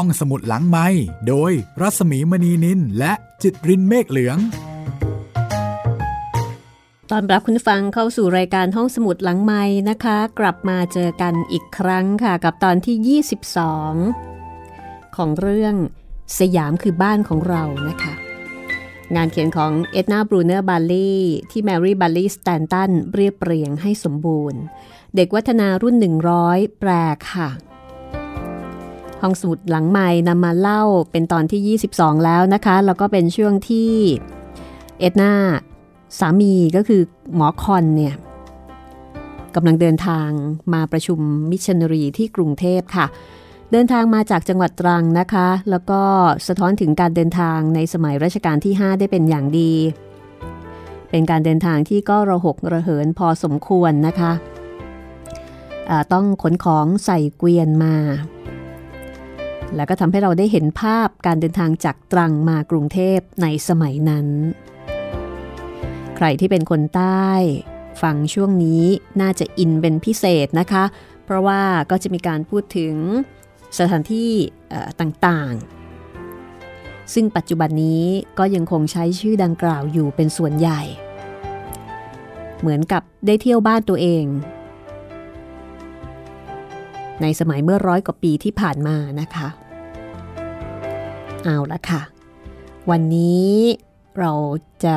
ห้องสมุดหลังไมค์โดยรัสมีมณีนินและจิตรินเมฆเหลืองตอนรับคุณผู้ฟังเข้าสู่รายการห้องสมุดหลังไมค์นะคะกลับมาเจอกันอีกครั้งค่ะกับตอนที่22ของเรื่องสยามคือบ้านของเรานะคะงานเขียนของเอ็ดนาบรูเนอร์บาลลีที่แมรี่บาลลีสแตนตันเรียบเรียงให้สมบูรณ์เด็กวัฒนารุ่น100แปลค่ะห้องสมุดหลังไมค์นำมาเล่าเป็นตอนที่22แล้วนะคะแล้วก็เป็นช่วงที่เอ็ดนาสามีก็คือหมอคอนเนี่ยกำลังเดินทางมาประชุมมิชชันนารีที่กรุงเทพค่ะเดินทางมาจากจังหวัดตรังนะคะแล้วก็สะท้อนถึงการเดินทางในสมัยรัชกาลที่5ได้เป็นอย่างดีเป็นการเดินทางที่ก็ระหกระเหินพอสมควรนะคะต้องขนของใส่เกวียนมาแล้วก็ทำให้เราได้เห็นภาพการเดินทางจากตรังมากรุงเทพในสมัยนั้นใครที่เป็นคนใต้ฟังช่วงนี้น่าจะอินเป็นพิเศษนะคะเพราะว่าก็จะมีการพูดถึงสถานที่ต่างๆซึ่งปัจจุบันนี้ก็ยังคงใช้ชื่อดังกล่าวอยู่เป็นส่วนใหญ่เหมือนกับได้เที่ยวบ้านตัวเองในสมัยเมื่อ100 กว่าปีที่ผ่านมานะคะเอาละค่ะวันนี้เราจะ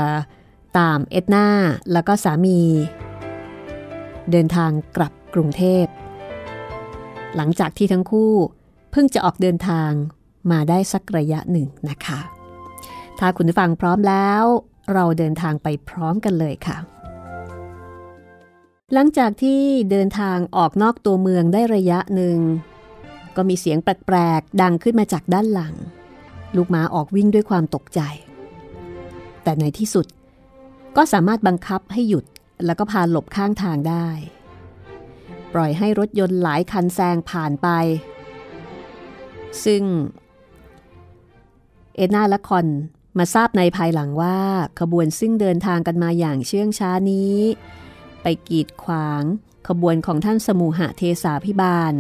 ตามเอ็ดนาแล้วก็สามีเดินทางกลับกรุงเทพหลังจากที่ทั้งคู่เพิ่งจะออกเดินทางมาได้สักระยะหนึ่งนะคะถ้าคุณผู้ฟังพร้อมแล้วเราเดินทางไปพร้อมกันเลยค่ะหลังจากที่เดินทางออกนอกตัวเมืองได้ระยะหนึ่งก็มีเสียงแปลกๆดังขึ้นมาจากด้านหลังลูกม้าออกวิ่งด้วยความตกใจแต่ในที่สุดก็สามารถบังคับให้หยุดแล้วก็พาหลบข้างทางได้ปล่อยให้รถยนต์หลายคันแซงผ่านไปซึ่งเอ็ดนาและคอนมาทราบในภายหลังว่าขบวนซึ่งเดินทางกันมาอย่างเชื่องช้านี้ไปกีดขวางขบวนของท่านสมุหเทสาภิบาล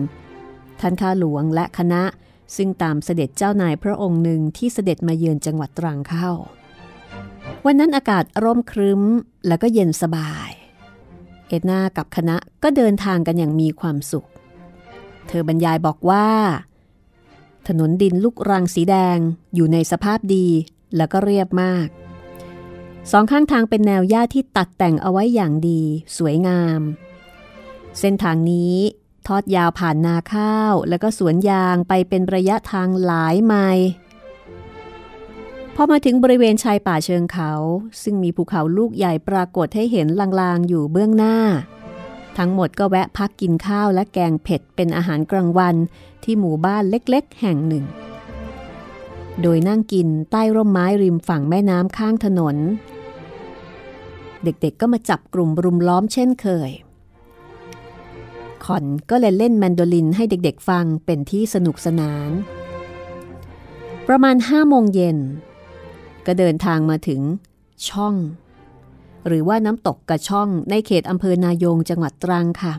ท่านข้าหลวงและคณะซึ่งตามเสด็จเจ้านายพระองค์หนึ่งที่เสด็จมาเยือนจังหวัดตรังเข้าวันนั้นอากาศร่มครึ้มแล้วก็เย็นสบายเอ็ดนากับคณะก็เดินทางกันอย่างมีความสุขเธอบรรยายบอกว่าถนนดินลูกรังสีแดงอยู่ในสภาพดีแล้วก็เรียบมากสองข้างทางเป็นแนวหญ้าที่ตัดแต่งเอาไว้อย่างดีสวยงามเส้นทางนี้ทอดยาวผ่านนาข้าวแล้วก็สวนยางไปเป็นระยะทางหลายไมล์พอมาถึงบริเวณชายป่าเชิงเขาซึ่งมีภูเขาลูกใหญ่ปรากฏให้เห็นลางๆอยู่เบื้องหน้าทั้งหมดก็แวะพักกินข้าวและแกงเผ็ดเป็นอาหารกลางวันที่หมู่บ้านเล็กๆแห่งหนึ่งโดยนั่งกินใต้ร่มไม้ริมฝั่งแม่น้ำข้างถนนเด็กๆก็มาจับกลุ่มรุมล้อมเช่นเคยคอนก็เล่นแมนโดลินให้เด็กๆฟังเป็นที่สนุกสนานประมาณ5 โมงเย็นก็เดินทางมาถึงช่องหรือว่าน้ำตกกระช่องในเขตอำเภอนายงจังหวัดตรังค่ะ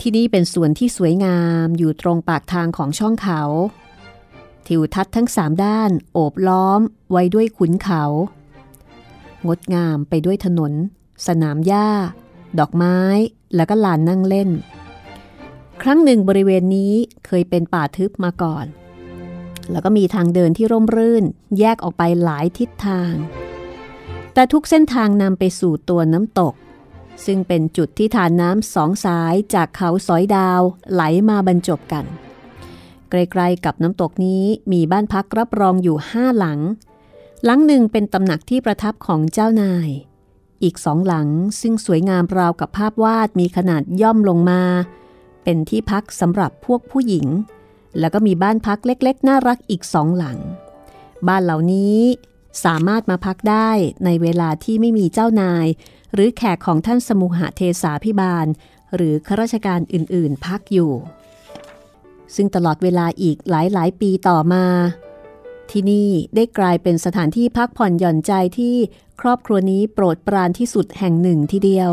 ที่นี่เป็นส่วนที่สวยงามอยู่ตรงปากทางของช่องเขาทิวทัศน์ทั้ง3 ด้านโอบล้อมไว้ด้วยขุนเขางดงามไปด้วยถนนสนามหญ้าดอกไม้แล้วก็ลานนั่งเล่นครั้งหนึ่งบริเวณนี้เคยเป็นป่าทึบมาก่อนแล้วก็มีทางเดินที่ร่มรื่นแยกออกไปหลายทิศทางแต่ทุกเส้นทางนำไปสู่ตัวน้ำตกซึ่งเป็นจุดที่ฐานน้ำ2 สายจากเขาสอยดาวไหลมาบรรจบกันใกล้ๆกับน้ำตกนี้มีบ้านพักรับรองอยู่5 หลังหลังหนึ่งเป็นตำหนักที่ประทับของเจ้านายอีก2 หลังซึ่งสวยงามราวกับภาพวาดมีขนาดย่อมลงมาเป็นที่พักสำหรับพวกผู้หญิงแล้วก็มีบ้านพักเล็กๆน่ารักอีก2 หลังบ้านเหล่านี้สามารถมาพักได้ในเวลาที่ไม่มีเจ้านายหรือแขกของท่านสมุหเทสาภิบาลหรือข้าราชการอื่นๆพักอยู่ซึ่งตลอดเวลาอีกหลายๆปีต่อมาที่นี่ได้กลายเป็นสถานที่พักผ่อนหย่อนใจที่ครอบครัวนี้โปรดปรานที่สุดแห่งหนึ่งทีเดียว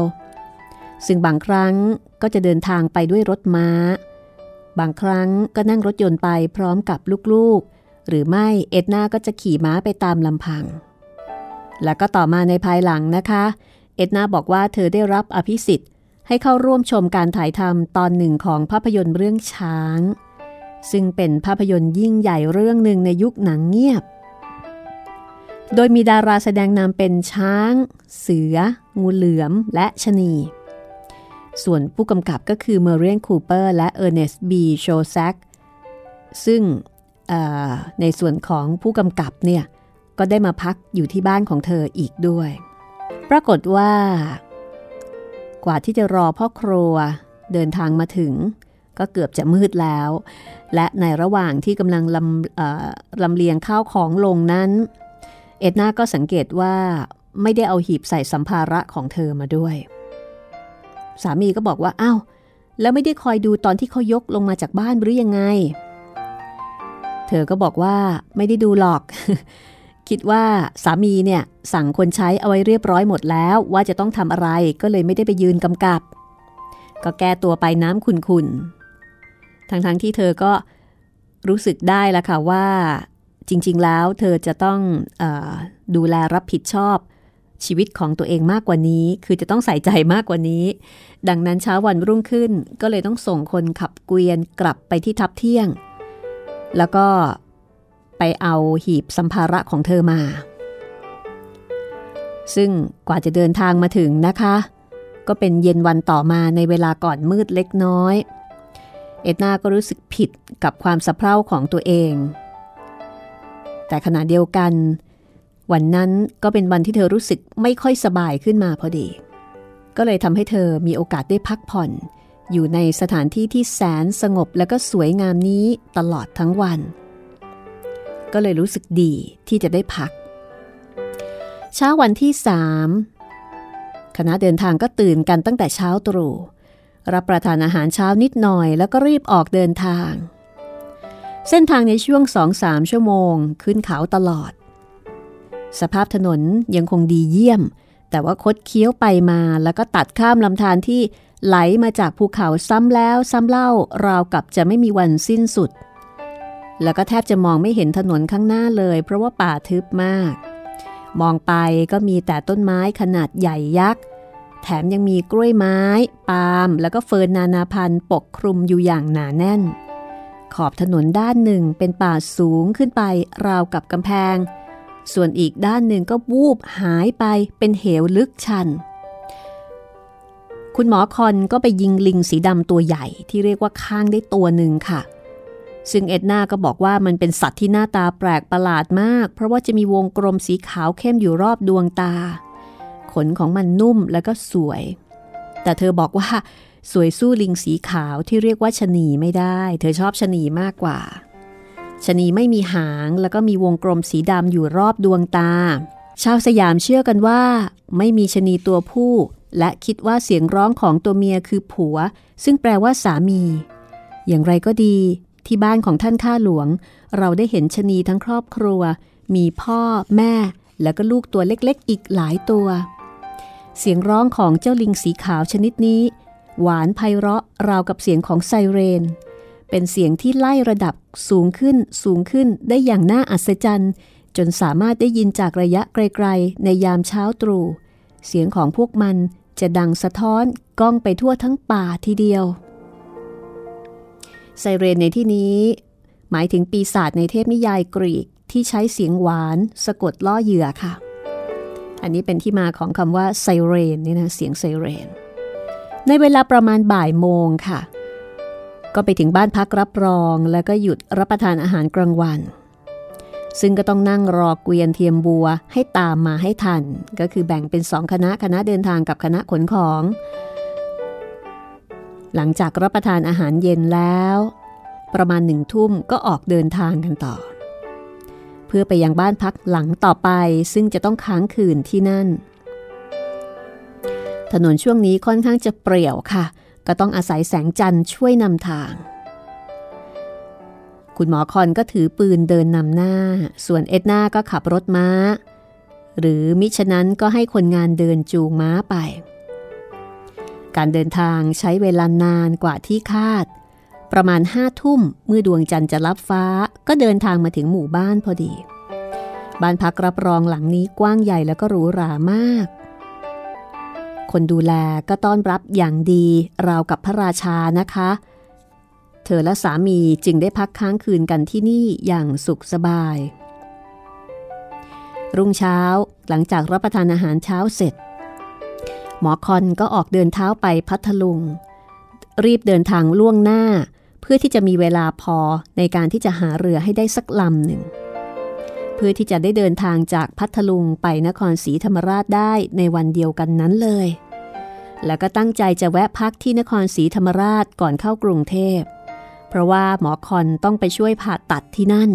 ซึ่งบางครั้งก็จะเดินทางไปด้วยรถม้า บางครั้งก็นั่งรถยนต์ไปพร้อมกับลูกๆหรือไม่เอ็ดนาก็จะขี่ม้าไปตามลำพังและก็ต่อมาในภายหลังนะคะเอ็ดนาบอกว่าเธอได้รับอภิสิทธิ์ให้เข้าร่วมชมการถ่ายทำตอนหนึ่งของภาพยนตร์เรื่องช้างซึ่งเป็นภาพยนตร์ยิ่งใหญ่เรื่องหนึ่งในยุคหนังเงียบโดยมีดาราแสดงนำเป็นช้างเสืองูเหลือมและชะนีส่วนผู้กำกับก็คือเมอเรียนคูเปอร์และเออร์เนสต์บีโชแซกซึ่งในส่วนของผู้กำกับเนี่ยก็ได้มาพักอยู่ที่บ้านของเธออีกด้วยปรากฏว่ากว่าที่จะรอพ่อครัวเดินทางมาถึงก็เกือบจะมืดแล้วและในระหว่างที่กำลังลำเลียงข้าวของลงนั้นเอ็ดนาก็สังเกตว่าไม่ได้เอาหีบใส่สัมภาระของเธอมาด้วยสามีก็บอกว่าอ้าวแล้วไม่ได้คอยดูตอนที่เขายกลงมาจากบ้านหรือยังไงเธอก็บอกว่าไม่ได้ดูหรอก คิดว่าสามีเนี่ยสั่งคนใช้เอาไว้เรียบร้อยหมดแล้วว่าจะต้องทำอะไรก็เลยไม่ได้ไปยืนกำกับก็แก้ตัวไปน้ำขุ่นๆทั้งๆที่เธอก็รู้สึกได้ละค่ะว่าจริงๆแล้วเธอจะต้องดูแลรับผิดชอบชีวิตของตัวเองมากกว่านี้คือจะต้องใส่ใจมากกว่านี้ดังนั้นเช้าวันรุ่งขึ้นก็เลยต้องส่งคนขับเกวียนกลับไปที่ทับเที่ยงแล้วก็ไปเอาหีบสัมภาระของเธอมาซึ่งกว่าจะเดินทางมาถึงนะคะก็เป็นเย็นวันต่อมาในเวลาก่อนมืดเล็กน้อยเอ็ดนาก็รู้สึกผิดกับความสะเพร่าของตัวเองแต่ขณะเดียวกันวันนั้นก็เป็นวันที่เธอรู้สึกไม่ค่อยสบายขึ้นมาพอดีก็เลยทำให้เธอมีโอกาสได้พักผ่อนอยู่ในสถานที่ที่แสนสงบและก็สวยงามนี้ตลอดทั้งวันก็เลยรู้สึกดีที่จะได้พักเช้าวันที่3คณะเดินทางก็ตื่นกันตั้งแต่เช้าตรู่รับประทานอาหารเช้านิดหน่อยแล้วก็รีบออกเดินทางเส้นทางในช่วง 2-3 ชั่วโมงขึ้นเขาตลอดสภาพถนนยังคงดีเยี่ยมแต่ว่าคดเคี้ยวไปมาแล้วก็ตัดข้ามลำธารที่ไหลมาจากภูเขาซ้ำแล้วซ้ำเล่าราวกับจะไม่มีวันสิ้นสุดแล้วก็แทบจะมองไม่เห็นถนนข้างหน้าเลยเพราะว่าป่าทึบมากมองไปก็มีแต่ต้นไม้ขนาดใหญ่ยักษ์แถมยังมีกล้วยไม้ปาล์มแล้วก็เฟิร์นนานาพันธุ์ปกคลุมอยู่อย่างหนาแน่นขอบถนนด้านหนึ่งเป็นป่าสูงขึ้นไปราวกับกำแพงส่วนอีกด้านหนึ่งก็วูบหายไปเป็นเหวลึกชันคุณหมอคอนก็ไปยิงลิงสีดำตัวใหญ่ที่เรียกว่าข้างได้ตัวหนึ่งค่ะซึ่งเอ็ดนาก็บอกว่ามันเป็นสัตว์ที่หน้าตาแปลกประหลาดมากเพราะว่าจะมีวงกลมสีขาวเข้มอยู่รอบดวงตาขนของมันนุ่มแล้วก็สวยแต่เธอบอกว่าสวยสู้ลิงสีขาวที่เรียกว่าชะนีไม่ได้เธอชอบชะนีมากกว่าชะนีไม่มีหางแล้วก็มีวงกลมสีดำอยู่รอบดวงตาชาวสยามเชื่อกันว่าไม่มีชะนีตัวผู้และคิดว่าเสียงร้องของตัวเมียคือผัวซึ่งแปลว่าสามีอย่างไรก็ดีที่บ้านของท่านข้าหลวงเราได้เห็นชะนีทั้งครอบครัวมีพ่อแม่แล้วก็ลูกตัวเล็กๆอีกหลายตัวเสียงร้องของเจ้าลิงสีขาวชนิดนี้หวานไพเราะราวกับเสียงของไซเรนเป็นเสียงที่ไล่ระดับสูงขึ้นได้อย่างน่าอัศจรรย์จนสามารถได้ยินจากระยะไกลๆในยามเช้าตรู่เสียงของพวกมันจะดังสะท้อนก้องไปทั่วทั้งป่าทีเดียวไซเรนในที่นี้หมายถึงปีศาจในเทพนิยายกรีกที่ใช้เสียงหวานสะกดล่อเหยื่อค่ะอันนี้เป็นที่มาของคำว่าไซเรนนี่นะเสียงไซเรนในเวลาประมาณบ่ายโมงค่ะก็ไปถึงบ้านพักรับรองแล้วก็หยุดรับประทานอาหารกลางวันซึ่งก็ต้องนั่งรอเกวียนเทียมบัวให้ตามมาให้ทันก็คือแบ่งเป็น2คณะคณะเดินทางกับคณะขนของหลังจากรับประทานอาหารเย็นแล้วประมาณ19:00 น.ก็ออกเดินทางกันต่อเพื่อไปยังบ้านพักหลังต่อไปซึ่งจะต้องค้างคืนที่นั่นถนนช่วงนี้ค่อนข้างจะเปรี่ยวค่ะก็ต้องอาศัยแสงจันทร์ช่วยนำทางคุณหมอคอนก็ถือปืนเดินนำหน้าส่วนเอ็ดนาก็ขับรถม้าหรือมิฉะนั้นก็ให้คนงานเดินจูงม้าไปการเดินทางใช้เวลานานกว่าที่คาด ประมาณ5 ทุ่มเมื่อดวงจันทร์จะลับฟ้าก็เดินทางมาถึงหมู่บ้านพอดีบ้านพักรับรองหลังนี้กว้างใหญ่แล้วก็หรูหรามากคนดูแลก็ต้อนรับอย่างดีราวกับพระราชานะคะเธอและสามีจึงได้พักค้างคืนกันที่นี่อย่างสุขสบายรุ่งเช้าหลังจากรับประทานอาหารเช้าเสร็จหมอคอนก็ออกเดินเท้าไปพัทลุงรีบเดินทางล่วงหน้าเพื่อที่จะมีเวลาพอในการที่จะหาเรือให้ได้สักลำหนึ่งเพื่อที่จะได้เดินทางจากพัทลุงไปนครศรีธรรมราชได้ในวันเดียวกันนั้นเลยแล้วก็ตั้งใจจะแวะพักที่นครศรีธรรมราชก่อนเข้ากรุงเทพเพราะว่าหมอคอนต้องไปช่วยผ่าตัดที่นั่น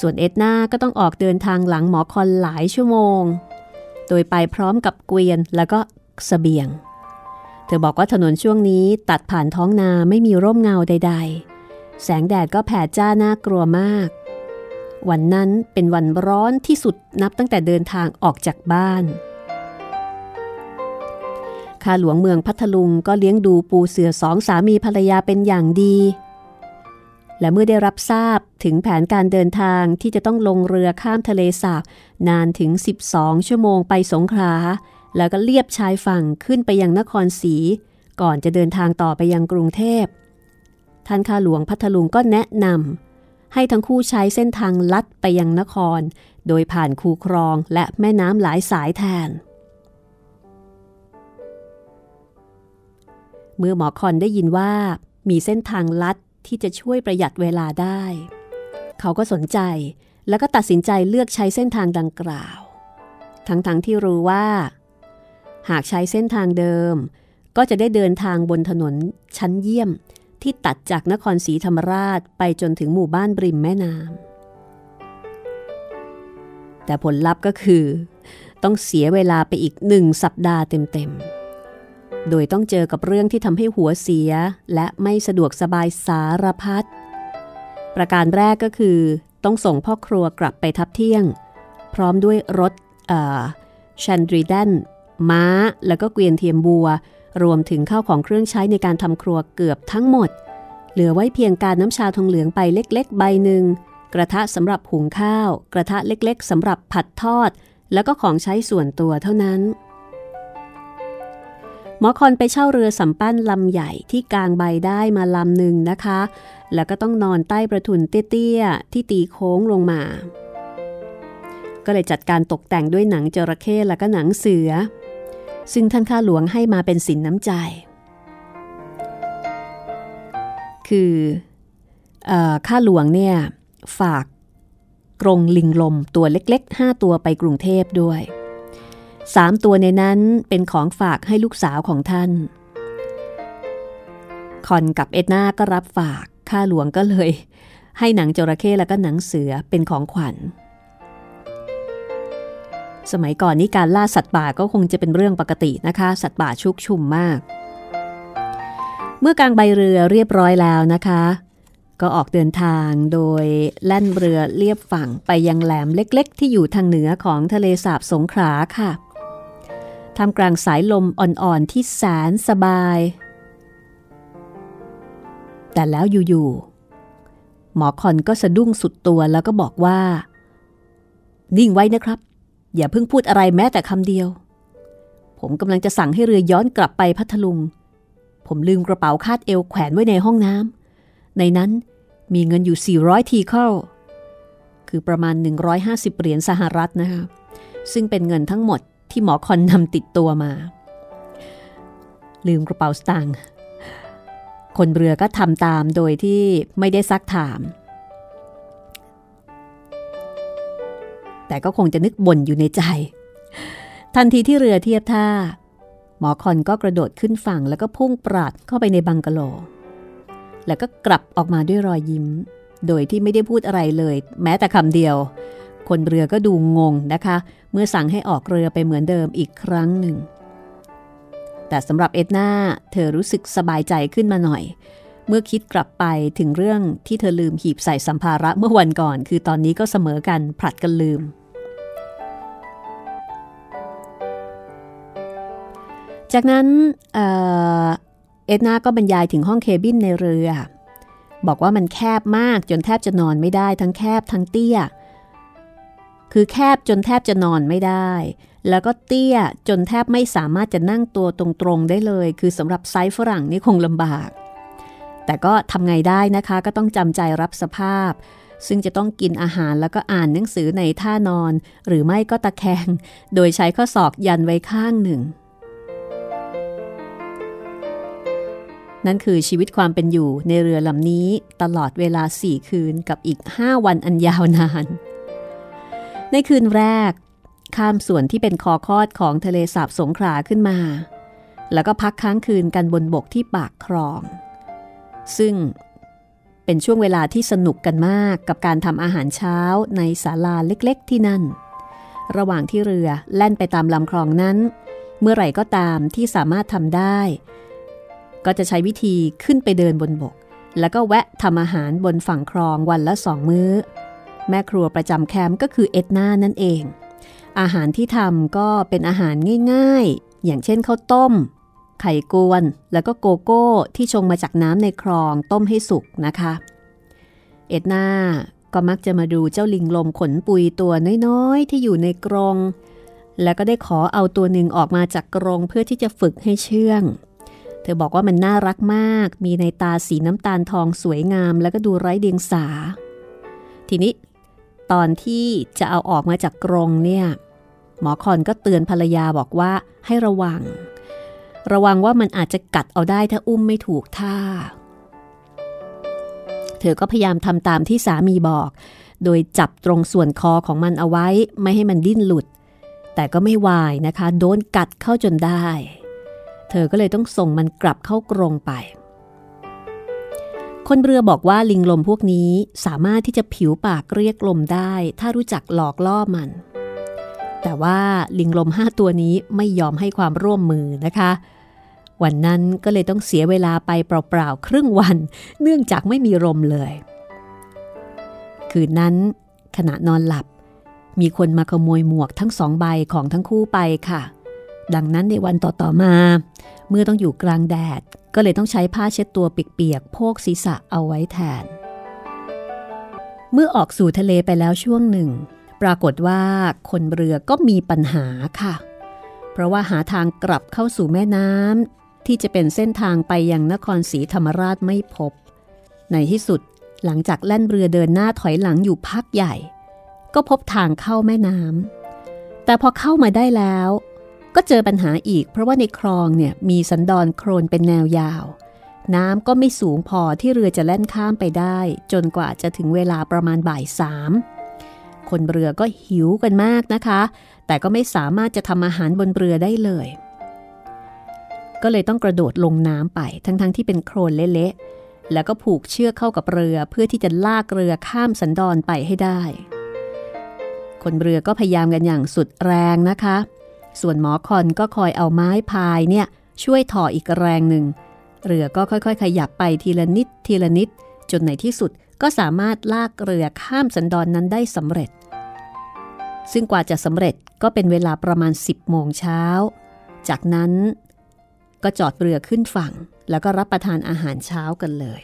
ส่วนเอ็ดนาก็ต้องออกเดินทางหลังหมอคอนหลายชั่วโมงโดยไปพร้อมกับเกวียนแล้วก็เสบียงเธอบอกว่าถนนช่วงนี้ตัดผ่านท้องนาไม่มีร่มเงาใดๆแสงแดดก็แผ่จ้าน่ากลัวมากวันนั้นเป็นวันร้อนที่สุดนับตั้งแต่เดินทางออกจากบ้านข้าหลวงเมืองพัทลุงก็เลี้ยงดูปูเสือ2 สามีภรรยาเป็นอย่างดีและเมื่อได้รับทราบถึงแผนการเดินทางที่จะต้องลงเรือข้ามทะเลสาบนานถึง12 ชั่วโมงไปสงขลาแล้วก็เลียบชายฝั่งขึ้นไปยังนครศรีก่อนจะเดินทางต่อไปยังกรุงเทพท่านข้าหลวงพัทลุงก็แนะนำให้ทั้งคู่ใช้เส้นทางลัดไปยังนครโดยผ่านคูคลองและแม่น้ำหลายสายแทนเมื่อหมอคอนได้ยินว่ามีเส้นทางลัดที่จะช่วยประหยัดเวลาได้เขาก็สนใจแล้วก็ตัดสินใจเลือกใช้เส้นทางดังกล่าวทั้งที่รู้ว่าหากใช้เส้นทางเดิมก็จะได้เดินทางบนถนนชั้นเยี่ยมที่ตัดจากนครศรีธรรมราชไปจนถึงหมู่บ้านริมแม่น้ำแต่ผลลัพธ์ก็คือต้องเสียเวลาไปอีก1 สัปดาห์เต็มๆโดยต้องเจอกับเรื่องที่ทำให้หัวเสียและไม่สะดวกสบายสารพัดประการแรกก็คือต้องส่งพ่อครัวกลับไปทับเที่ยงพร้อมด้วยรถชันดรีดันม้าแล้วก็เกวียนเทียมบัวรวมถึงข้าวของเครื่องใช้ในการทำครัวเกือบทั้งหมดเหลือไว้เพียงการน้ำชาทองเหลืองใบเล็กๆใบหนึ่งกระทะสำหรับหุงข้าวกระทะเล็กๆสำหรับผัดทอดแล้วก็ของใช้ส่วนตัวเท่านั้นหมอคอนไปเช่าเรือสำปั้นลำใหญ่ที่กลางใบได้มาลำหนึ่งนะคะแล้วก็ต้องนอนใต้ประทุนเตี้ยๆที่ตีโค้งลงมาก็เลยจัดการตกแต่งด้วยหนังจระเข้และก็หนังเสือซึ่งท่านข้าหลวงให้มาเป็นสินน้ำใจคือข้าหลวงเนี่ยฝากกรงลิงลมตัวเล็กๆ5 ตัวไปกรุงเทพด้วย3 ตัวในนั้นเป็นของฝากให้ลูกสาวของท่านคอนกับเอ็ดนาก็รับฝากข้าหลวงก็เลยให้หนังจระเข้และก็หนังเสือเป็นของขวัญสมัยก่อนนี้การล่าสัตว์ป่าก็คงจะเป็นเรื่องปกตินะคะสัตว์ป่าชุกชุมมากเมื่อกางใบเรือเรียบร้อยแล้วนะคะก็ออกเดินทางโดยแล่นเรือเลียบฝั่งไปยังแหลมเล็กๆที่อยู่ทางเหนือของทะเลสาบสงขลาค่ะท่ามกลางสายลมอ่อนๆที่แสนสบายแต่แล้วอยู่ๆหมอคอนก็สะดุ้งสุดตัวแล้วก็บอกว่านิ่งไว้นะครับอย่าเพิ่งพูดอะไรแม้แต่คำเดียวผมกำลังจะสั่งให้เรือย้อนกลับไปพัทลุงผมลืมกระเป๋าคาดเอวแขวนไว้ในห้องน้ำในนั้นมีเงินอยู่400 ทีเคลคือประมาณ150 เหรียญสหรัฐนะคะซึ่งเป็นเงินทั้งหมดที่หมอคอนนำติดตัวมาลืมกระเป๋าสตางค์คนเรือก็ทำตามโดยที่ไม่ได้ซักถามแต่ก็คงจะนึกบ่นอยู่ในใจทันทีที่เรือเทียบท่าหมอคอนก็กระโดดขึ้นฝั่งแล้วก็พุ่งปราดเข้าไปในบังกะโลแล้วก็กลับออกมาด้วยรอยยิ้มโดยที่ไม่ได้พูดอะไรเลยแม้แต่คำเดียวคนเรือก็ดูงงนะคะเมื่อสั่งให้ออกเรือไปเหมือนเดิมอีกครั้งหนึ่งแต่สำหรับเอ็ดนาเธอรู้สึกสบายใจขึ้นมาหน่อยเมื่อคิดกลับไปถึงเรื่องที่เธอลืมหีบใส่สัมภาระเมื่อวันก่อนคือตอนนี้ก็เสมอกันผลัดกันลืมจากนั้นเอ็ดนาก็บรรยายถึงห้องเคบินในเรือ บอกว่ามันแคบมากจนแทบจะนอนไม่ได้ทั้งแคบทั้งเตี้ยคือแคบจนแทบจะนอนไม่ได้แล้วก็เตี้ยจนแทบไม่สามารถจะนั่งตัวตรงๆได้เลยคือสำหรับไซส์ฝรั่งนี่คงลำบากแต่ก็ทำไงได้นะคะก็ต้องจำใจรับสภาพซึ่งจะต้องกินอาหารแล้วก็อ่านหนังสือในท่านอนหรือไม่ก็ตะแคงโดยใช้ข้อศอกยันไว้ข้างหนึ่งนั่นคือชีวิตความเป็นอยู่ในเรือลำนี้ตลอดเวลา4คืนกับอีก5วันอันยาวนานในคืนแรกข้ามส่วนที่เป็นคอคอดของทะเลสาบสงขลาขึ้นมาแล้วก็พักค้างคืนกันบนบกที่ปากคลองซึ่งเป็นช่วงเวลาที่สนุกกันมากกับการทำอาหารเช้าในศาลาเล็กๆที่นั่นระหว่างที่เรือแล่นไปตามลำคลองนั้นเมื่อไหร่ก็ตามที่สามารถทำได้ก็จะใช้วิธีขึ้นไปเดินบนบกแล้วก็แวะทำอาหารบนฝั่งคลองวันละ2 มื้อแม่ครัวประจำแคมป์ก็คือเอ็ดนานั่นเองอาหารที่ทำก็เป็นอาหารง่ายๆอย่างเช่นข้าวต้มไข่กวนแล้วก็โกโก้ที่ชงมาจากน้ำในคลองต้มให้สุกนะคะเอ็ดนาก็มักจะมาดูเจ้าลิงลมขนปุยตัวน้อยๆที่อยู่ในกรงแล้วก็ได้ขอเอาตัวหนึ่งออกมาจากกรงเพื่อที่จะฝึกให้เชื่องเธอบอกว่ามันน่ารักมากมีในตาสีน้ำตาลทองสวยงามแล้วก็ดูไร้เดียงสาทีนี้ตอนที่จะเอาออกมาจากกรงเนี่ยหมอคอนก็เตือนภรรยาบอกว่าให้ระวังว่ามันอาจจะกัดเอาได้ถ้าอุ้มไม่ถูกท่าเธอก็พยายามทำตามที่สามีบอกโดยจับตรงส่วนคอของมันเอาไว้ไม่ให้มันดิ้นหลุดแต่ก็ไม่วายนะคะโดนกัดเข้าจนได้เธอก็เลยต้องส่งมันกลับเข้ากรงไปคนเรือบอกว่าลิงลมพวกนี้สามารถที่จะผิวปากเรียกลมได้ถ้ารู้จักหลอกล่อมันแต่ว่าลิงลม5ตัวนี้ไม่ยอมให้ความร่วมมือนะคะวันนั้นก็เลยต้องเสียเวลาไปเปล่าๆครึ่งวันเนื่องจากไม่มีลมเลยคืนนั้นขณะนอนหลับมีคนมาขโมยหมวกทั้ง2 ใบของทั้งคู่ไปค่ะดังนั้นในวันต่อๆมาเมื่อต้องอยู่กลางแดดก็เลยต้องใช้ผ้าเช็ดตัวเปียกๆโพกศีรษะเอาไว้แทนเมื่อออกสู่ทะเลไปแล้วช่วงหนึ่งปรากฏว่าคนเรือก็มีปัญหาค่ะเพราะว่าหาทางกลับเข้าสู่แม่น้ำที่จะเป็นเส้นทางไปยังนครศรีธรรมราชไม่พบในที่สุดหลังจากแล่นเรือเดินหน้าถอยหลังอยู่พักใหญ่ก็พบทางเข้าแม่น้ำแต่พอเข้ามาได้แล้วก็เจอปัญหาอีกเพราะว่าในคลองเนี่ยมีสันดอนโคลนเป็นแนวยาวน้ำก็ไม่สูงพอที่เรือจะแล่นข้ามไปได้จนกว่าจะถึงเวลาประมาณบ่าย 3คนเรือก็หิวกันมากนะคะแต่ก็ไม่สามารถจะทำอาหารบนเรือได้เลยก็เลยต้องกระโดดลงน้ำไปทั้งที่เป็นโคลนเละๆแล้วก็ผูกเชือกเข้ากับเรือเพื่อที่จะลากเรือข้ามสันดอนไปให้ได้คนเรือก็พยายามกันอย่างสุดแรงนะคะส่วนหมอคอนก็คอยเอาไม้พายเนี่ยช่วยถ่ออีกแรงหนึ่งเรือก็ค่อยๆขยับไปทีละนิดจนในที่สุดก็สามารถลากเรือข้ามสันดอนนั้นได้สำเร็จซึ่งกว่าจะสำเร็จก็เป็นเวลาประมาณ 10 โมงเช้าจากนั้นก็จอดเรือขึ้นฝั่งแล้วก็รับประทานอาหารเช้ากันเลย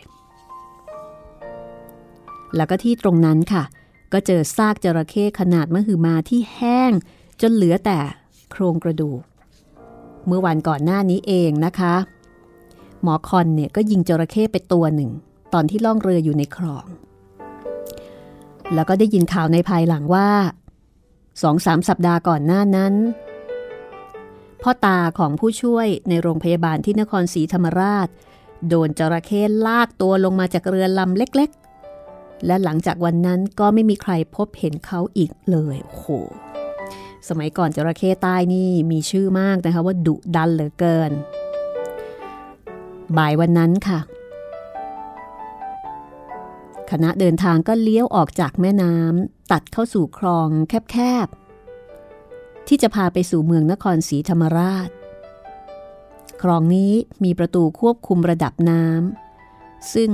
แล้วก็ที่ตรงนั้นค่ะก็เจอซากจระเข้ขนาดมหึมาที่แห้งจนเหลือแต่โครงกระดูกเมื่อวันก่อนหน้านี้เองนะคะหมอคอนเนี่ยก็ยิงจระเข้ไปตัวหนึ่งตอนที่ล่องเรืออยู่ในคลองแล้วก็ได้ยินข่าวในภายหลังว่า 2-3 สัปดาห์ก่อนหน้านั้นพ่อตาของผู้ช่วยในโรงพยาบาลที่นครศรีธรรมราชโดนจระเข้ลากตัวลงมาจากเรือลำเล็กๆและหลังจากวันนั้นก็ไม่มีใครพบเห็นเขาอีกเลยโอ้โหสมัยก่อนจระเข้ใต้นี่มีชื่อมากนะคะว่าดุดันเหลือเกินบ่ายวันนั้นค่ะคณะเดินทางก็เลี้ยวออกจากแม่น้ำตัดเข้าสู่คลองแคบๆที่จะพาไปสู่เมืองนครศรีธรรมราชคลองนี้มีประตูควบคุมระดับน้ำซึ่ง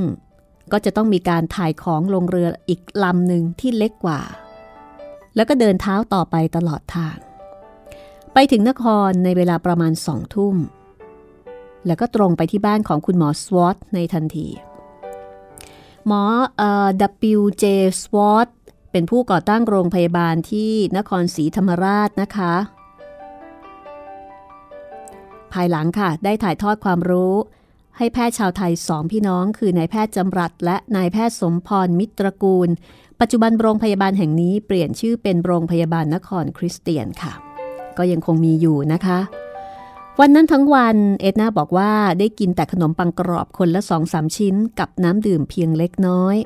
ก็จะต้องมีการถ่ายของลงเรืออีกลำหนึ่งที่เล็กกว่าแล้วก็เดินเท้าต่อไปตลอดทางไปถึงนครในเวลาประมาณ20:00 น.แล้วก็ตรงไปที่บ้านของคุณหมอสวอตในทันทีหม หมอW.J. Swart เป็นผู้ก่อตั้งโรงพยาบาลที่นครศรีธรรมราชนะคะภายหลังค่ะได้ถ่ายทอดความรู้ให้แพทย์ชาวไทยสองพี่น้องคือนายแพทย์จำรัดและนายแพทย์สมพรมิตรกูลปัจจุบันโรงพยาบาลแห่งนี้เปลี่ยนชื่อเป็นโรงพยาบาลนครคริสเตียนค่ะก็ยังคงมีอยู่นะคะวันนั้นทั้งวันเอ็ดนาบอกว่าได้กินแต่ขนมปังกรอบคนละ 2-3 ชิ้นกับน้ำดื่มเพียงเล็กน้อย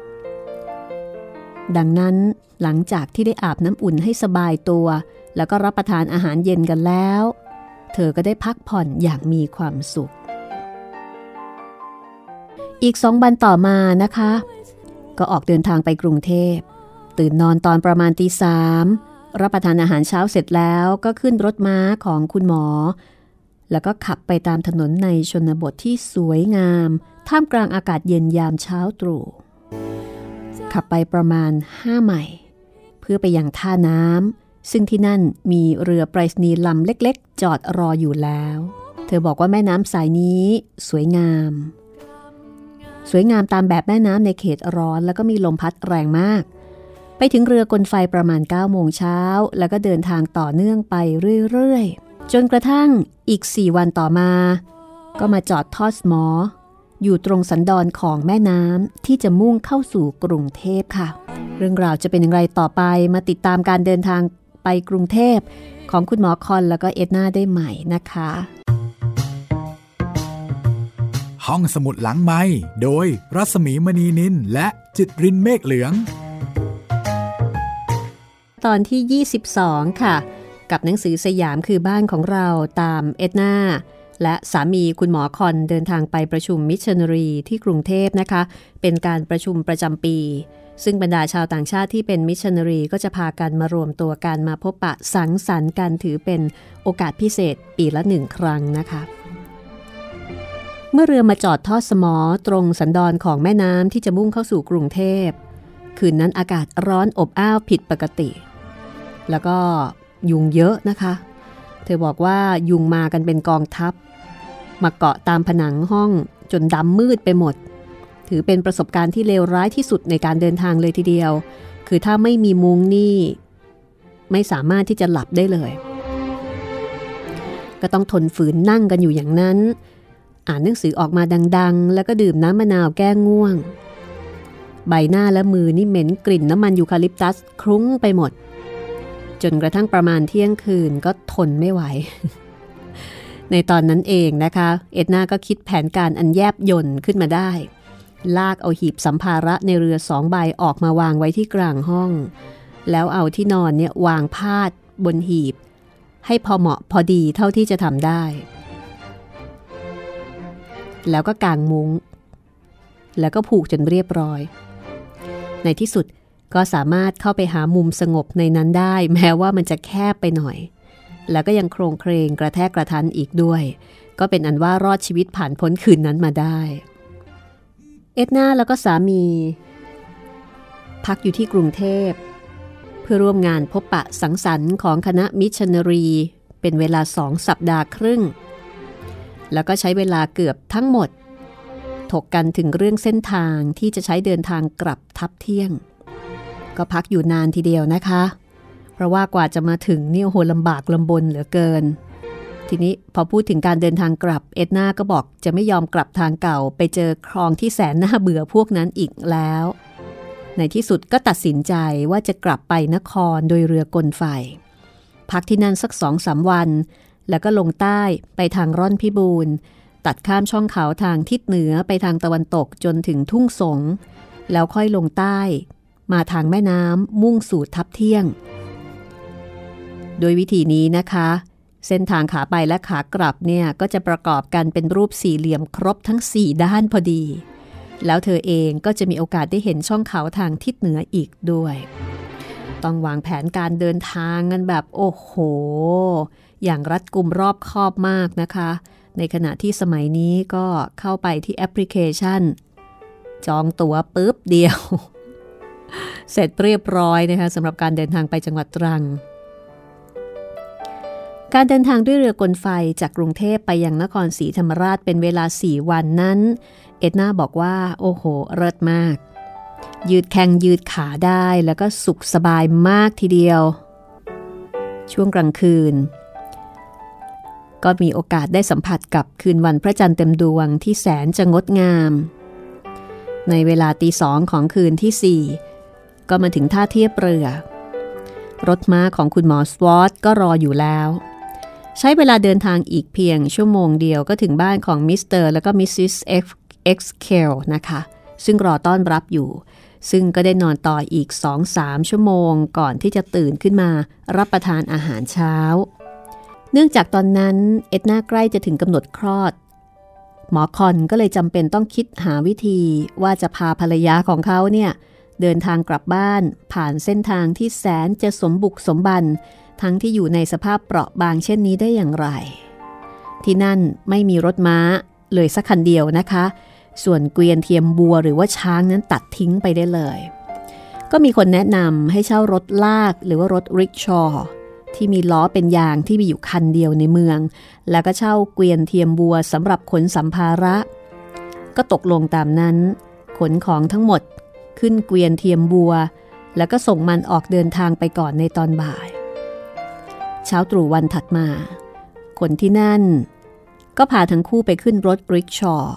ดังนั้นหลังจากที่ได้อาบน้ำอุ่นให้สบายตัวแล้วก็รับประทานอาหารเย็นกันแล้วเธอก็ได้พักผ่อนอย่างมีความสุขอีก2วันต่อมานะคะก็ออกเดินทางไปกรุงเทพตื่นนอนตอนประมาณ 3:00 นรับประทานอาหารเช้าเสร็จแล้วก็ขึ้นรถม้าของคุณหมอแล้วก็ขับไปตามถนนในชนบทที่สวยงามท่ามกลางอากาศเย็นยามเช้าตรู่ขับไปประมาณ5 ไมล์เพื่อไปยังท่าน้ำซึ่งที่นั่นมีเรือไปรษณีย์ลำเล็กๆจอดรออยู่แล้วเธอบอกว่าแม่น้ำสายนี้สวยงามสวยงามตามแบบแม่น้ำในเขตร้อนแล้วก็มีลมพัดแรงมากไปถึงเรือกลไฟประมาณ 9:00 น.แล้วก็เดินทางต่อเนื่องไปเรื่อยๆจนกระทั่งอีก4 วันต่อมาก็มาจอดทอดหมออยู่ตรงสันดอนของแม่น้ำที่จะมุ่งเข้าสู่กรุงเทพค่ะเรื่องราวจะเป็นอย่างไรต่อไปมาติดตามการเดินทางไปกรุงเทพของคุณหมอคอนแล้วก็เอ็ดนาได้ใหม่นะคะห้องสมุดหลังไมค์โดยรัศมีมณีนินและจิตรินเมฆเหลืองตอนที่22ค่ะกับหนังสือสยามคือบ้านของเราตามเอ็ดนาและสามีคุณหมอคอนเดินทางไปประชุมมิชชันนารีที่กรุงเทพนะคะเป็นการประชุมประจำปีซึ่งบรรดาชาวต่างชาติที่เป็นมิชชันนารีก็จะพากันมารวมตัวกันมาพบปะสังสรรค์กันถือเป็นโอกาสพิเศษปีละ1 ครั้งนะคะเมื่อเรือมาจอดทอดสมอตรงสันดอนของแม่น้ำที่จะมุ่งเข้าสู่กรุงเทพคืนนั้นอากาศร้อนอบอ้าวผิดปกติแล้วก็ยุงเยอะนะคะเธอบอกว่ายุงมากันเป็นกองทัพมาเกาะตามผนังห้องจนดำมืดไปหมดถือเป็นประสบการณ์ที่เลวร้ายที่สุดในการเดินทางเลยทีเดียวคือถ้าไม่มีมุ้งนี่ไม่สามารถที่จะหลับได้เลยก็ต้องทนฝืนนั่งกันอยู่อย่างนั้นอ่านหนังสือออกมาดังๆแล้วก็ดื่มน้ำมะนาวแก้ง่วงใบหน้าและมือนี่เหม็นกลิ่นน้ำมันยูคาลิปตัสคลุ้งไปหมดจนกระทั่งประมาณเที่ยงคืนก็ทนไม่ไหว ในตอนนั้นเองนะคะเอ็ดนาก็คิดแผนการอันแยบยลขึ้นมาได้ลากเอาหีบสัมภาระในเรือ2 ใบออกมาวางไว้ที่กลางห้องแล้วเอาที่นอนเนี่ยวางพาดบนหีบให้พอเหมาะพอดีเท่าที่จะทำได้แล้วก็กางมุ้งแล้วก็ผูกจนเรียบร้อยในที่สุดก็สามารถเข้าไปหามุมสงบในนั้นได้แม้ว่ามันจะแคบไปหน่อยแล้วก็ยังโครงเครงกระแทกกระทันอีกด้วยก็เป็นอันว่ารอดชีวิตผ่านพ้นคืนนั้นมาได้เอ็ดนาแล้วก็สามีพักอยู่ที่กรุงเทพเพื่อร่วมงานพบปะสังสรรค์ของคณะมิชชันนารีเป็นเวลา2 สัปดาห์ครึ่งแล้วก็ใช้เวลาเกือบทั้งหมดถกกันถึงเรื่องเส้นทางที่จะใช้เดินทางกลับทับเที่ยงก็พักอยู่นานทีเดียวนะคะเพราะว่ากว่าจะมาถึงเนี่ยโหลำบากลำบนเหลือเกินทีนี้พอพูดถึงการเดินทางกลับเอ็ดนาก็บอกจะไม่ยอมกลับทางเก่าไปเจอคลองที่แสนน่าเบื่อพวกนั้นอีกแล้วในที่สุดก็ตัดสินใจว่าจะกลับไปนครโดยเรือกลไฟพักที่นั่นสัก 2-3 วันแล้วก็ลงใต้ไปทางร่อนพิบูลตัดข้ามช่องเขาทางทิศเหนือไปทางตะวันตกจนถึงทุ่งสงแล้วค่อยลงใต้มาทางแม่น้ำมุ่งสู่ทับเที่ยงโดยวิธีนี้นะคะเส้นทางขาไปและขากลับเนี่ยก็จะประกอบกันเป็นรูปสี่เหลี่ยมครบทั้ง4 ด้านพอดีแล้วเธอเองก็จะมีโอกาสได้เห็นช่องเขาทางทิศเหนืออีกด้วยต้องวางแผนการเดินทางกันแบบโอ้โหอย่างรัดกุมรอบคอบมากนะคะในขณะที่สมัยนี้ก็เข้าไปที่แอปพลิเคชันจองตั๋วปึ๊บเดียว เสร็จเรียบร้อยนะคะสำหรับการเดินทางไปจังหวัดตรังการเดินทางด้วยเรือกลไฟจากกรุงเทพไปยังนครศรีธรรมราชเป็นเวลา4 วันนั้นเอ็ดนาบอกว่าโอ้โหเลิศมาก ยืดแข้งยืดขาได้แล้วก็สุขสบายมากทีเดียวช่วงกลางคืนก็มีโอกาสได้สัมผัสกับคืนวันพระจันทร์เต็มดวงที่แสนจะงดงามในเวลา 2:00 นของคืนที่4ก็มาถึงท่าเทียบเรือรถม้าของคุณหมอสวอตก็รออยู่แล้วใช้เวลาเดินทางอีกเพียงชั่วโมงเดียวก็ถึงบ้านของมิสเตอร์และก็มิสซิสเอ็กซ์เคลนะคะซึ่งรอต้อนรับอยู่ซึ่งก็ได้นอนต่ออีก 2-3 ชั่วโมงก่อนที่จะตื่นขึ้นมารับประทานอาหารเช้าเนื่องจากตอนนั้นเอ็ดนาใกล้จะถึงกำหนดคลอดหมอคอนก็เลยจำเป็นต้องคิดหาวิธีว่าจะพาภรรยาของเขาเนี่ยเดินทางกลับบ้านผ่านเส้นทางที่แสนจะสมบุกสมบันทั้งที่อยู่ในสภาพเปราะบางเช่นนี้ได้อย่างไรที่นั่นไม่มีรถม้าเลยสักคันเดียวนะคะส่วนเกวียนเทียมบัวหรือว่าช้างนั้นตัดทิ้งไปได้เลยก็มีคนแนะนำให้เช่ารถลากหรือว่ารถริกชอว์ที่มีล้อเป็นยางที่มีอยู่คันเดียวในเมืองแล้วก็เช่าเกวียนเทียมบัวสำหรับขนสัมภาระก็ตกลงตามนั้นขนของทั้งหมดขึ้นเกวียนเทียมบัวแล้วก็ส่งมันออกเดินทางไปก่อนในตอนบ่ายเช้าตรู่วันถัดมาคนที่นั่นก็พาทั้งคู่ไปขึ้นรถริกชอว์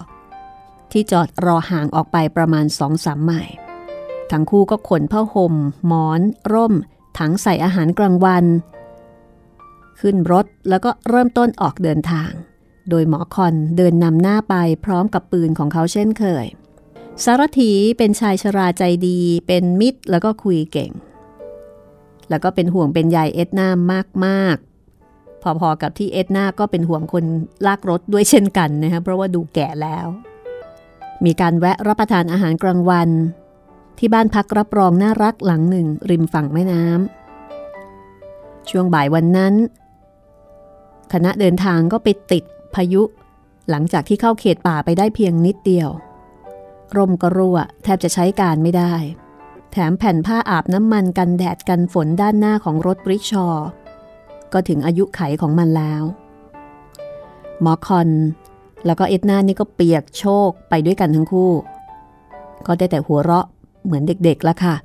ที่จอดรอห่างออกไปประมาณ 2-3 ไมล์ทั้งคู่ก็ขนผ้าห่มหมอนร่มถังใส่อาหารกลางวันขึ้นรถแล้วก็เริ่มต้นออกเดินทางโดยหมอคอนเดินนำหน้าไปพร้อมกับปืนของเขาเช่นเคยสารถีเป็นชายชราใจดีเป็นมิตรแล้วก็คุยเก่งแล้วก็เป็นห่วงเป็นใยเอ็ดนามากๆพอๆกับที่เอ็ดนาก็เป็นห่วงคนลากรถด้วยเช่นกันนะคะเพราะว่าดูแก่แล้วมีการแวะรับประทานอาหารกลางวันที่บ้านพักรับรองน่ารักหลังหนึ่งริมฝั่งแม่น้ำช่วงบ่ายวันนั้นคณะเดินทางก็ไปติดพายุหลังจากที่เข้าเขตป่าไปได้เพียงนิดเดียวร่มก็รั่วแทบจะใช้การไม่ได้แถมแผ่นผ้าอาบน้ำมันกันแดดกันฝนด้านหน้าของรถริกชอว์ก็ถึงอายุไขของมันแล้วหมอคอนแล้วก็เอ็ดนานี่ก็เปียกโชกไปด้วยกันทั้งคู่ก็ได้แต่หัวเราะเหมือนเด็กๆแล้วค่ะ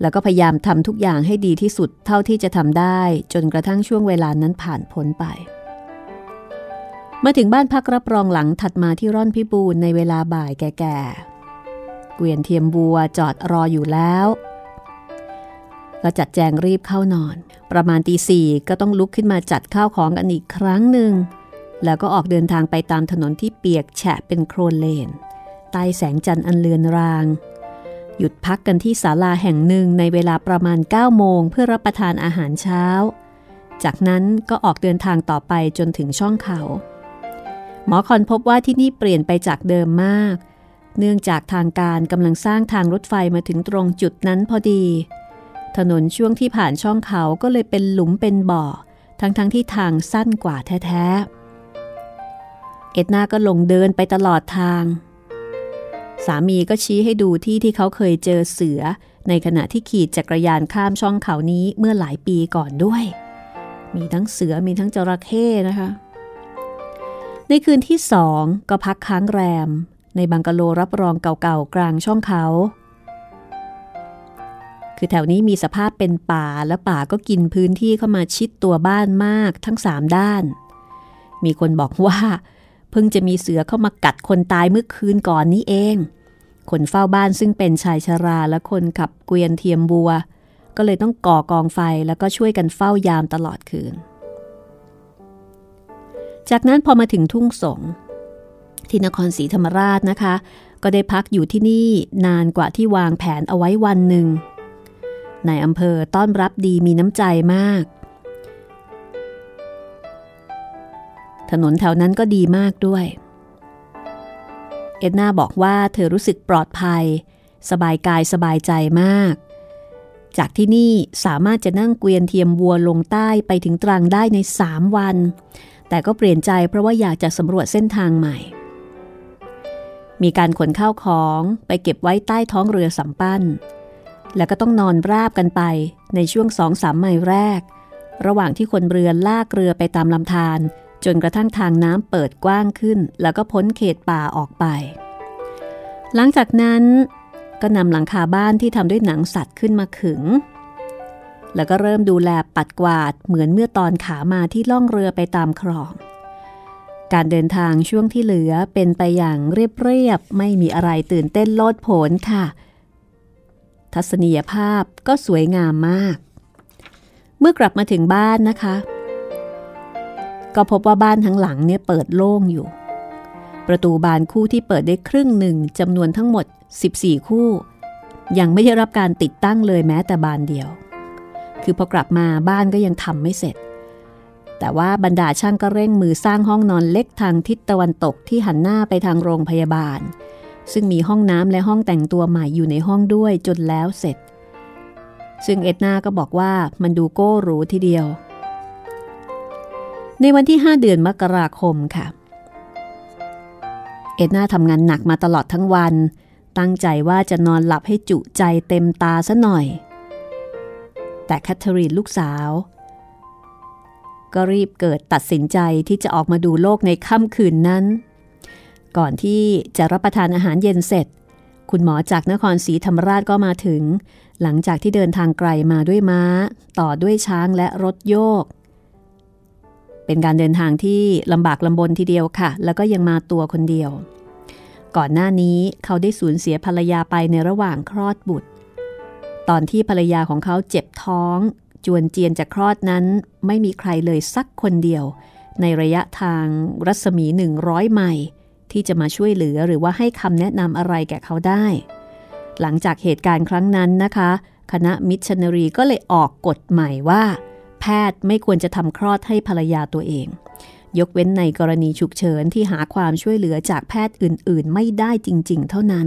แล้วก็พยายามทำทุกอย่างให้ดีที่สุดเท่าที่จะทำได้จนกระทั่งช่วงเวลานั้นผ่านพ้นไปมาถึงบ้านพักรับรองหลังถัดมาที่ร่อนพิบูลในเวลาบ่ายแก่ๆเกวียนเทียมบัวจอดรออยู่แล้วก็จัดแจงรีบเข้านอนประมาณ 4:00 นก็ต้องลุกขึ้นมาจัดข้าวของกันอีกครั้งหนึ่งแล้วก็ออกเดินทางไปตามถนนที่เปียกแฉะเป็นโคลนเลนใต้แสงจันทร์อันเลือนรางหยุดพักกันที่ศาลาแห่งหนึ่งในเวลาประมาณ 9:00 นเพื่อรับประทานอาหารเช้าจากนั้นก็ออกเดินทางต่อไปจนถึงช่องเขาหมอคอนพบว่าที่นี่เปลี่ยนไปจากเดิมมากเนื่องจากทางการกำลังสร้างทางรถไฟมาถึงตรงจุดนั้นพอดีถนนช่วงที่ผ่านช่องเขาก็เลยเป็นหลุมเป็นบ่อทั้งที่ทางสั้นกว่าแท้ๆเอ็ดนาก็ลงเดินไปตลอดทางสามีก็ชี้ให้ดูที่ที่เขาเคยเจอเสือในขณะที่ขี่จักรยานข้ามช่องเขานี้เมื่อหลายปีก่อนด้วยมีทั้งเสือมีทั้งจระเข้นะคะในคืนที่ 2ก็พักค้างแรมในบังกะโลรับรองเก่าๆกลางช่องเขาคือแถวนี้มีสภาพเป็นป่าและป่าก็กินพื้นที่เข้ามาชิดตัวบ้านมากทั้ง3ด้านมีคนบอกว่าเพิ่งจะมีเสือเข้ามากัดคนตายเมื่อคืนก่อนนี้เองคนเฝ้าบ้านซึ่งเป็นชายชราและคนขับเกวียนเทียมบัวก็เลยต้องก่อกองไฟแล้วก็ช่วยกันเฝ้ายามตลอดคืนจากนั้นพอมาถึงทุ่งสงที่นครศรีธรรมราชนะคะก็ได้พักอยู่ที่นี่นานกว่าที่วางแผนเอาไว้วันหนึ่งนายอำเภอต้อนรับดีมีน้ำใจมากถนนแถวนั้นก็ดีมากด้วยเอ็ดนาบอกว่าเธอรู้สึกปลอดภัยสบายกายสบายใจมากจากที่นี่สามารถจะนั่งเกวียนเทียมวัวลงใต้ไปถึงตรังได้ใน3วันแต่ก็เปลี่ยนใจเพราะว่าอยากจะสำรวจเส้นทางใหม่มีการขนข้าวของไปเก็บไว้ใต้ท้องเรือสำปั้นแล้วก็ต้องนอนราบกันไปในช่วง 2-3 ไมล์แรกระหว่างที่คนเรือลากเรือไปตามลำธารจนกระทั่งทางน้ำเปิดกว้างขึ้นแล้วก็พ้นเขตป่าออกไปหลังจากนั้น ก็นำหลังคาบ้านที่ทำด้วยหนังสัตว์ขึ้นมาขึงแล้วก็เริ่มดูแลปัดกวาดเหมือนเมื่อตอนขามาที่ล่องเรือไปตามคลองการเดินทางช่วงที่เหลือเป็นไปอย่างเรียบๆไม่มีอะไรตื่นเต้นโลดโผนค่ะทัศนียภาพก็สวยงามมากเมื่อกลับมาถึงบ้านนะคะก็พบว่าบ้านทั้งหลังเนี่ยเปิดโล่งอยู่ประตูบานคู่ที่เปิดได้ครึ่งหนึ่งจำนวนทั้งหมด14คู่ยังไม่ได้รับการติดตั้งเลยแม้แต่บานเดียวคือพอกลับมาบ้านก็ยังทำไม่เสร็จแต่ว่าบรรดาช่างก็เร่งมือสร้างห้องนอนเล็กทางทิศตะวันตกที่หันหน้าไปทางโรงพยาบาลซึ่งมีห้องน้ำและห้องแต่งตัวใหม่อยู่ในห้องด้วยจนแล้วเสร็จซึ่งเอ็ดนาก็บอกว่ามันดูโก้หรูทีเดียวในวันที่5เดือนมกราคมค่ะเอ็ดนาทำงานหนักมาตลอดทั้งวันตั้งใจว่าจะนอนหลับให้จุใจเต็มตาซะหน่อยแต่แคทเธอรีนลูกสาวก็รีบเกิดตัดสินใจที่จะออกมาดูโลกในค่ำคืนนั้นก่อนที่จะรับประทานอาหารเย็นเสร็จคุณหมอจากนครศรีธรรมราชก็มาถึงหลังจากที่เดินทางไกลมาด้วยม้าต่อด้วยช้างและรถโยกเป็นการเดินทางที่ลำบากลำบนทีเดียวค่ะแล้วก็ยังมาตัวคนเดียวก่อนหน้านี้เขาได้สูญเสียภรรยาไปในระหว่างคลอดบุตรตอนที่ภรรยาของเขาเจ็บท้องจวนเจียนจะคลอดนั้นไม่มีใครเลยสักคนเดียวในระยะทางรัศมี100ไมล์ที่จะมาช่วยเหลือหรือว่าให้คำแนะนำอะไรแก่เขาได้หลังจากเหตุการณ์ครั้งนั้นนะคะคณะมิชชันนารีก็เลยออกกฎใหม่ว่าแพทย์ไม่ควรจะทำคลอดให้ภรรยาตัวเองยกเว้นในกรณีฉุกเฉินที่หาความช่วยเหลือจากแพทย์อื่นๆไม่ได้จริงๆเท่านั้น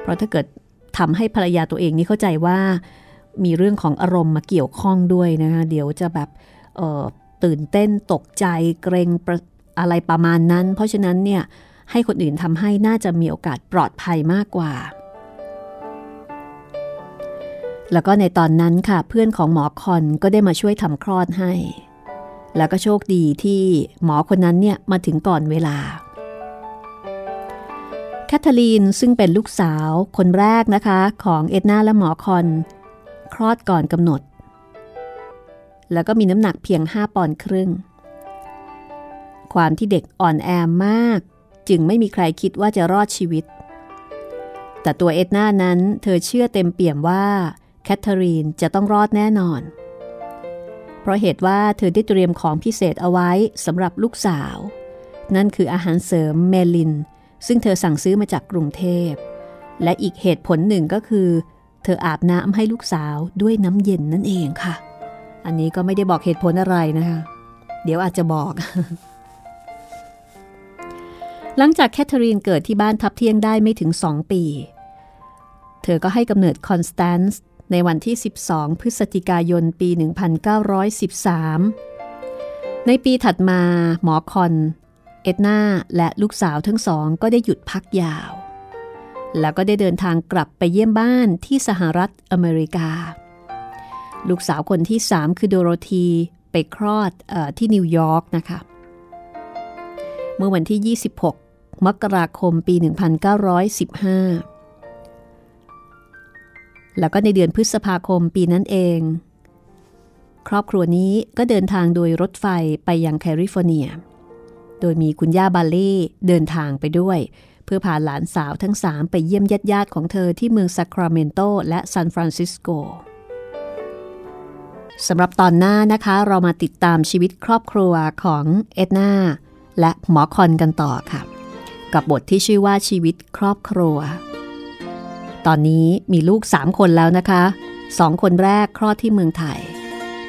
เพราะถ้าเกิดทำให้ภรรยาตัวเองนี่เข้าใจว่ามีเรื่องของอารมณ์มาเกี่ยวข้องด้วยนะคะเดี๋ยวจะแบบตื่นเต้นตกใจเกรงอะไรประมาณนั้นเพราะฉะนั้นเนี่ยให้คนอื่นทำให้น่าจะมีโอกาสปลอดภัยมากกว่าแล้วก็ในตอนนั้นค่ะเพื่อนของหมอคอนก็ได้มาช่วยทำคลอดให้แล้วก็โชคดีที่หมอคนนั้นเนี่ยมาถึงก่อนเวลาแคทเธอรีนซึ่งเป็นลูกสาวคนแรกนะคะของเอ็ดนาและหมอคอนคลอดก่อนกำหนดแล้วก็มีน้ำหนักเพียง5 ปอนด์ครึ่งความที่เด็กอ่อนแอมากจึงไม่มีใครคิดว่าจะรอดชีวิตแต่ตัวเอ็ดนานั้นเธอเชื่อเต็มเปี่ยมว่าแคทเธอรีนจะต้องรอดแน่นอนเพราะเหตุว่าเธอได้เตรียมของพิเศษเอาไว้สำหรับลูกสาวนั่นคืออาหารเสริมเมลินซึ่งเธอสั่งซื้อมาจากกรุงเทพและอีกเหตุผลหนึ่งก็คือเธออาบน้ำให้ลูกสาวด้วยน้ำเย็นนั่นเองค่ะอันนี้ก็ไม่ได้บอกเหตุผลอะไรนะคะเดี๋ยวอาจจะบอก หลังจากแคทเธอรีนเกิดที่บ้านทับเที่ยงได้ไม่ถึง2 ปีเธอก็ให้กำเนิดคอนสแตนซ์ในวันที่12พฤศจิกายนปี1913ในปีถัดมาหมอคอนเอ็ดนาและลูกสาวทั้งสองก็ได้หยุดพักยาวแล้วก็ได้เดินทางกลับไปเยี่ยมบ้านที่สหรัฐอเมริกาลูกสาวคนที่3คือโดโรธีไปคลอดที่นิวยอร์กนะคะเมื่อวันที่26มกราคมปี1915แล้วก็ในเดือนพฤษภาคมปีนั้นเองครอบครัวนี้ก็เดินทางโดยรถไฟไปยังแคลิฟอร์เนียโดยมีคุณย่าบาลลี่เดินทางไปด้วยเพื่อพาหลานสาวทั้ง3ไปเยี่ยมญาติๆของเธอที่เมืองซัคราเมนโตและซานฟรานซิสโกสำหรับตอนหน้านะคะเรามาติดตามชีวิตครอบครัวของเอ็ดนาและหมอคอนกันต่อค่ะกับบทที่ชื่อว่าชีวิตครอบครัวตอนนี้มีลูก3 คนแล้วนะคะ2 คนแรกคลอดที่เมืองไทย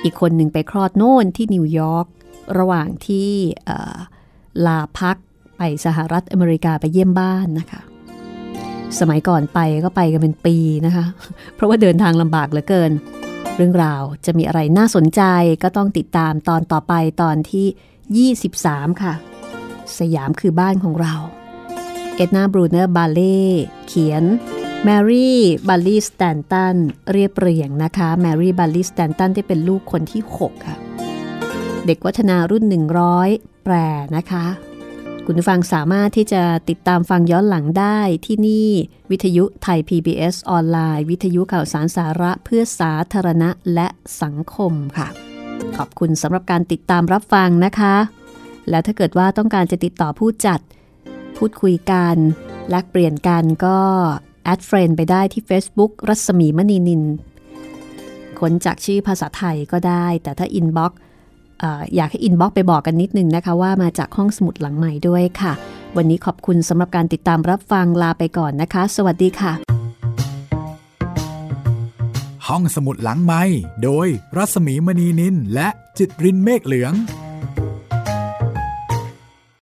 อีกคนหนึ่งไปคลอดโน่นที่นิวยอร์กระหว่างที่ลาพักไปสหรัฐอเมริกาไปเยี่ยมบ้านนะคะสมัยก่อนไปก็ไปกันเป็นปีนะคะเพราะว่าเดินทางลำบากเหลือเกินเรื่องราวจะมีอะไรน่าสนใจก็ต้องติดตามตอนต่อไปตอนที่23ค่ะสยามคือบ้านของเราเอ็ดนา บรูเนอร์ บาเล่เขียนแมรี่บาลลี่สแตนตันเรียบเรียงนะคะแมรี่บาลลี่สแตนตันได้เป็นลูกคนที่6ค่ะเด็กวัฒนารุ่น100แปลนะคะ คุณผู้ฟังสามารถที่จะติดตามฟังย้อนหลังได้ที่นี่วิทยุไทย PBS ออนไลน์วิทยุข่าวสารสาระเพื่อสาธารณะและสังคมค่ะขอบคุณสำหรับการติดตามรับฟังนะคะและถ้าเกิดว่าต้องการจะติดต่อผู้จัดพูดคุยกันแลกเปลี่ยนกันก็แอดเฟรนด์ไปได้ที่ Facebook รัศมีมณีนินค้นจากชื่อภาษาไทยก็ได้แต่ถ้าอินบ็อกซ์อยากให้อินบ็อกซ์ไปบอกกันนิดนึงนะคะว่ามาจากห้องสมุดหลังใหม่ด้วยค่ะวันนี้ขอบคุณสำหรับการติดตามรับฟังลาไปก่อนนะคะสวัสดีค่ะห้องสมุดหลังใหม่โดยรัศมีมณีนินและจิตรินเมฆเหลือง